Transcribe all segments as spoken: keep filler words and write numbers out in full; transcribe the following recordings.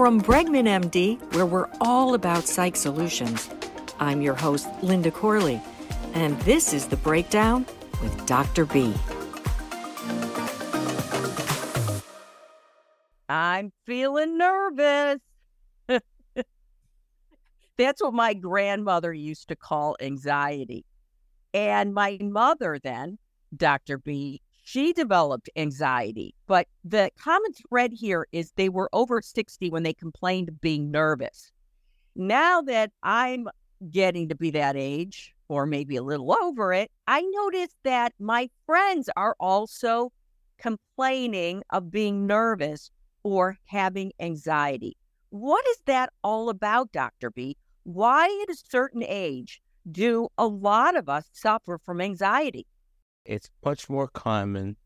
From Bregman M D, where we're all about psych solutions, I'm your host, Linda Corley, and this is The Breakdown with Doctor B. I'm feeling nervous. That's what my grandmother used to call anxiety. And my mother then, Doctor B., she developed anxiety, but the common thread here is they were over sixty when they complained of being nervous. Now that I'm getting to be that age, or maybe a little over it, I noticed that my friends are also complaining of being nervous or having anxiety. What is that all about, Doctor B? Why at a certain age do a lot of us suffer from anxiety? It's much more common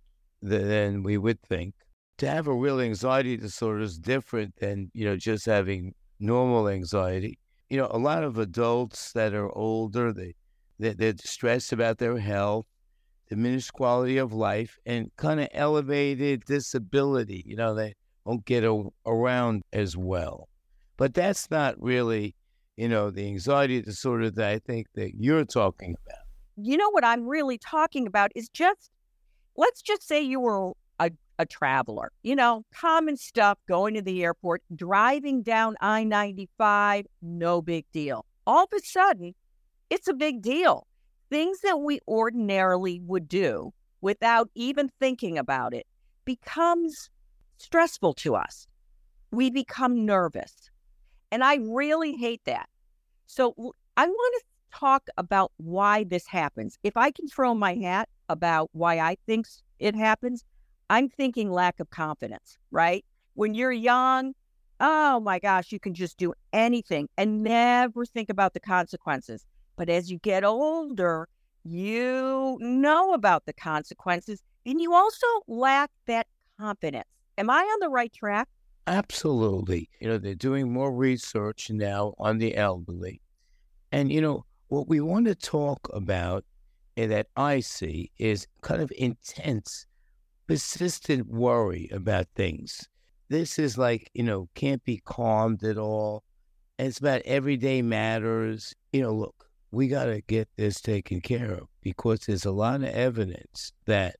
than we would think. To have a real anxiety disorder is different than, you know, just having normal anxiety. You know, a lot of adults that are older, they, they, they're stressed about their health, diminished quality of life, and kind of elevated disability. You know, they won't get a, around as well. But that's not really, you know, the anxiety disorder that I think that you're talking about. You know what I'm really talking about is just, let's just say you were a, a traveler, you know, common stuff, going to the airport, driving down I ninety-five, no big deal. All of a sudden, it's a big deal. Things that we ordinarily would do without even thinking about it becomes stressful to us. We become nervous. And I really hate that. So I want to talk about why this happens. If I can throw my hat about why I think it happens, I'm thinking lack of confidence, right? When you're young, oh my gosh, you can just do anything and never think about the consequences. But as you get older, you know about the consequences and you also lack that confidence. Am I on the right track? Absolutely. You know, they're doing more research now on the elderly. And, you know, what we want to talk about and that I see is kind of intense, persistent worry about things. This is like, you know, can't be calmed at all. And it's about everyday matters. You know, look, we got to get this taken care of because there's a lot of evidence that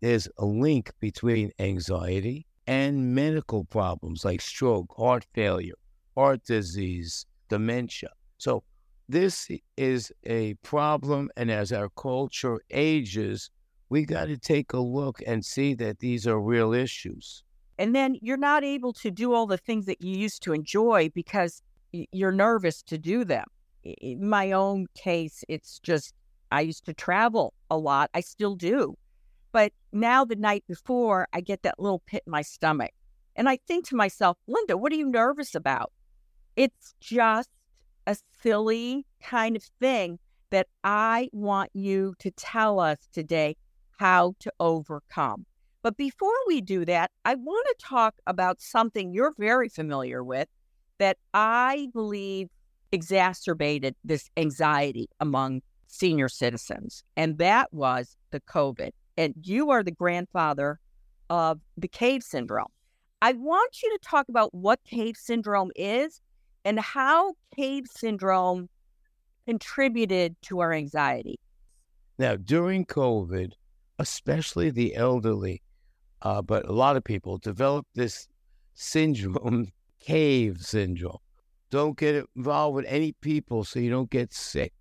there's a link between anxiety and medical problems like stroke, heart failure, heart disease, dementia. So this is a problem, and as our culture ages, we got to take a look and see that these are real issues. And then you're not able to do all the things that you used to enjoy because you're nervous to do them. In my own case, it's just I used to travel a lot. I still do. But now the night before, I get that little pit in my stomach. And I think to myself, Linda, what are you nervous about? It's just a silly kind of thing that I want you to tell us today how to overcome. But before we do that, I want to talk about something you're very familiar with that I believe exacerbated this anxiety among senior citizens, and that was the COVID. And you are the grandfather of the cave syndrome. I want you to talk about what cave syndrome is and how cave syndrome contributed to our anxiety. Now, during COVID, especially the elderly, uh, but a lot of people developed this syndrome, cave syndrome. Don't get involved with any people so you don't get sick.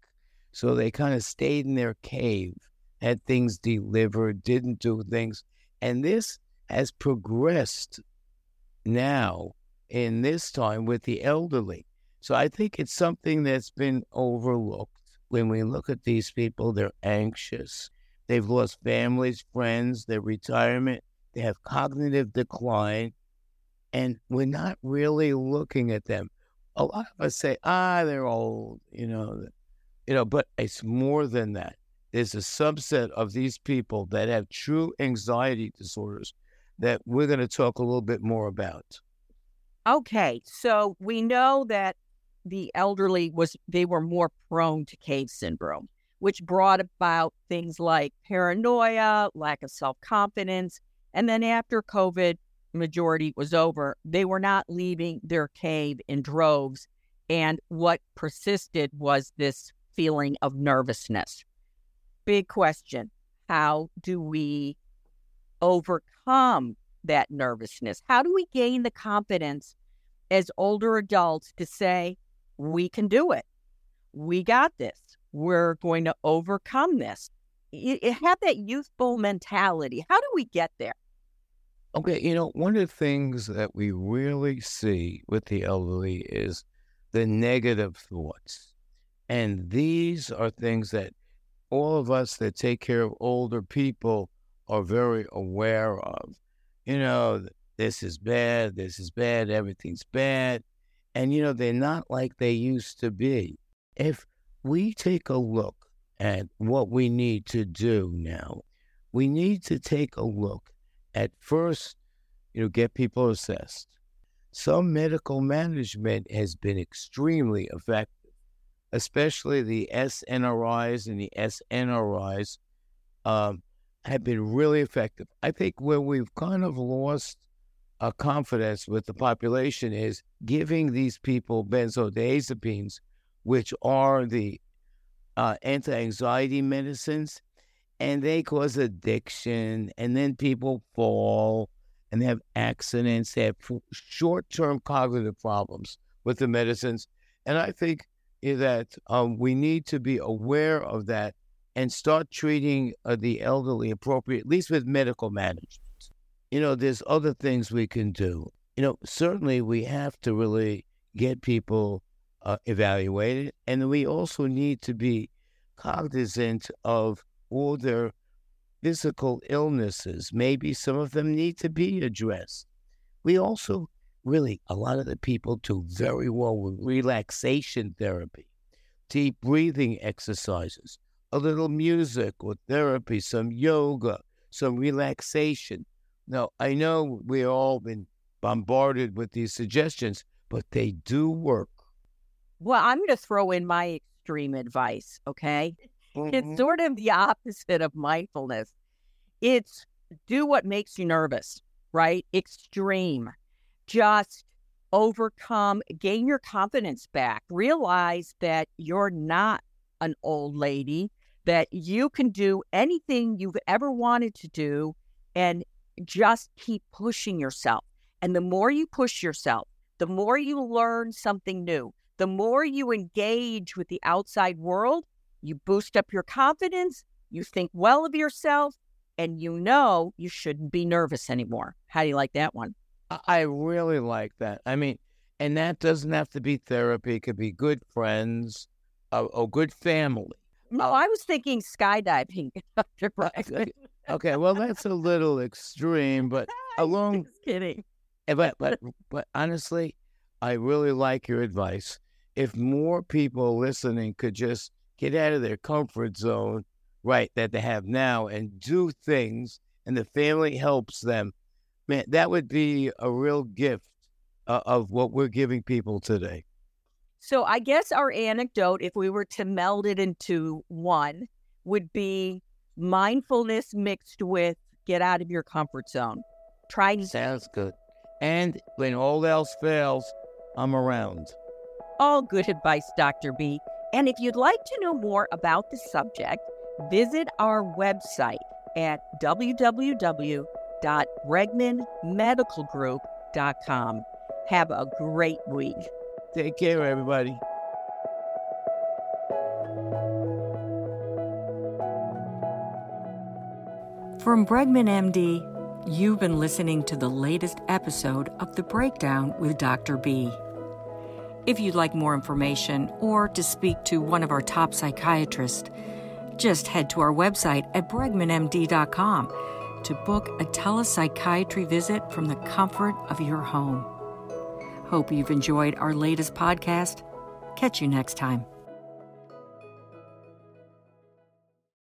So they kind of stayed in their cave, had things delivered, didn't do things. And this has progressed now in this time with the elderly. So I think it's something that's been overlooked. When we look at these people, they're anxious. They've lost families, friends, their retirement. They have cognitive decline. And we're not really looking at them. A lot of us say, ah, they're old, you know, you know, but it's more than that. There's a subset of these people that have true anxiety disorders that we're going to talk a little bit more about. Okay, so we know that the elderly, was they were more prone to cave syndrome, which brought about things like paranoia, lack of self-confidence, and then after COVID, majority was over, they were not leaving their cave in droves. And what persisted was this feeling of nervousness. Big question. How do we overcome that nervousness? How do we gain the confidence as older adults to say, we can do it. We got this. We're going to overcome this. You have that youthful mentality. How do we get there? Okay, you know, one of the things that we really see with the elderly is the negative thoughts. And these are things that all of us that take care of older people are very aware of. You know, this is bad, this is bad, everything's bad. And, you know, they're not like they used to be. If we take a look at what we need to do now, we need to take a look at first, you know, get people assessed. Some medical management has been extremely effective, especially the S N R Is and the S N R Is um, have been really effective. I think where we've kind of lost our confidence with the population is giving these people benzodiazepines, which are the uh, anti-anxiety medicines, and they cause addiction, and then people fall and they have accidents, they have short-term cognitive problems with the medicines. And I think that um, we need to be aware of that and start treating uh, the elderly appropriately, at least with medical management. You know, there's other things we can do. You know, certainly we have to really get people uh, evaluated. And we also need to be cognizant of all their physical illnesses. Maybe some of them need to be addressed. We also really, a lot of the people do very well with relaxation therapy, deep breathing exercises, a little music or therapy, some yoga, some relaxation. Now, I know we've all been bombarded with these suggestions, but they do work. Well, I'm going to throw in my extreme advice, okay? Mm-hmm. It's sort of the opposite of mindfulness. It's do what makes you nervous, right? Extreme. Just overcome, gain your confidence back. Realize that you're not an old lady, that you can do anything you've ever wanted to do, and just keep pushing yourself. And the more you push yourself, the more you learn something new, the more you engage with the outside world, you boost up your confidence, you think well of yourself, and you know you shouldn't be nervous anymore. How do you like that one? I really like that. I mean, and that doesn't have to be therapy. It could be good friends or, or good family. No, I was thinking skydiving, Doctor Bregman. Okay, well, that's a little extreme, but along. Just kidding. But, but, but honestly, I really like your advice. If more people listening could just get out of their comfort zone, right, that they have now and do things, and the family helps them, man, that would be a real gift uh, of what we're giving people today. So I guess our anecdote, if we were to meld it into one, would be mindfulness mixed with get out of your comfort zone. Try to Sounds good. And when all else fails, I'm around. All good advice, Doctor B. And if you'd like to know more about the subject, visit our website at w w w dot bregman medical group dot com. Have a great week. Take care, everybody. From Bregman M D, you've been listening to the latest episode of The Breakdown with Doctor B. If you'd like more information or to speak to one of our top psychiatrists, just head to our website at bregman m d dot com to book a telepsychiatry visit from the comfort of your home. Hope you've enjoyed our latest podcast. Catch you next time.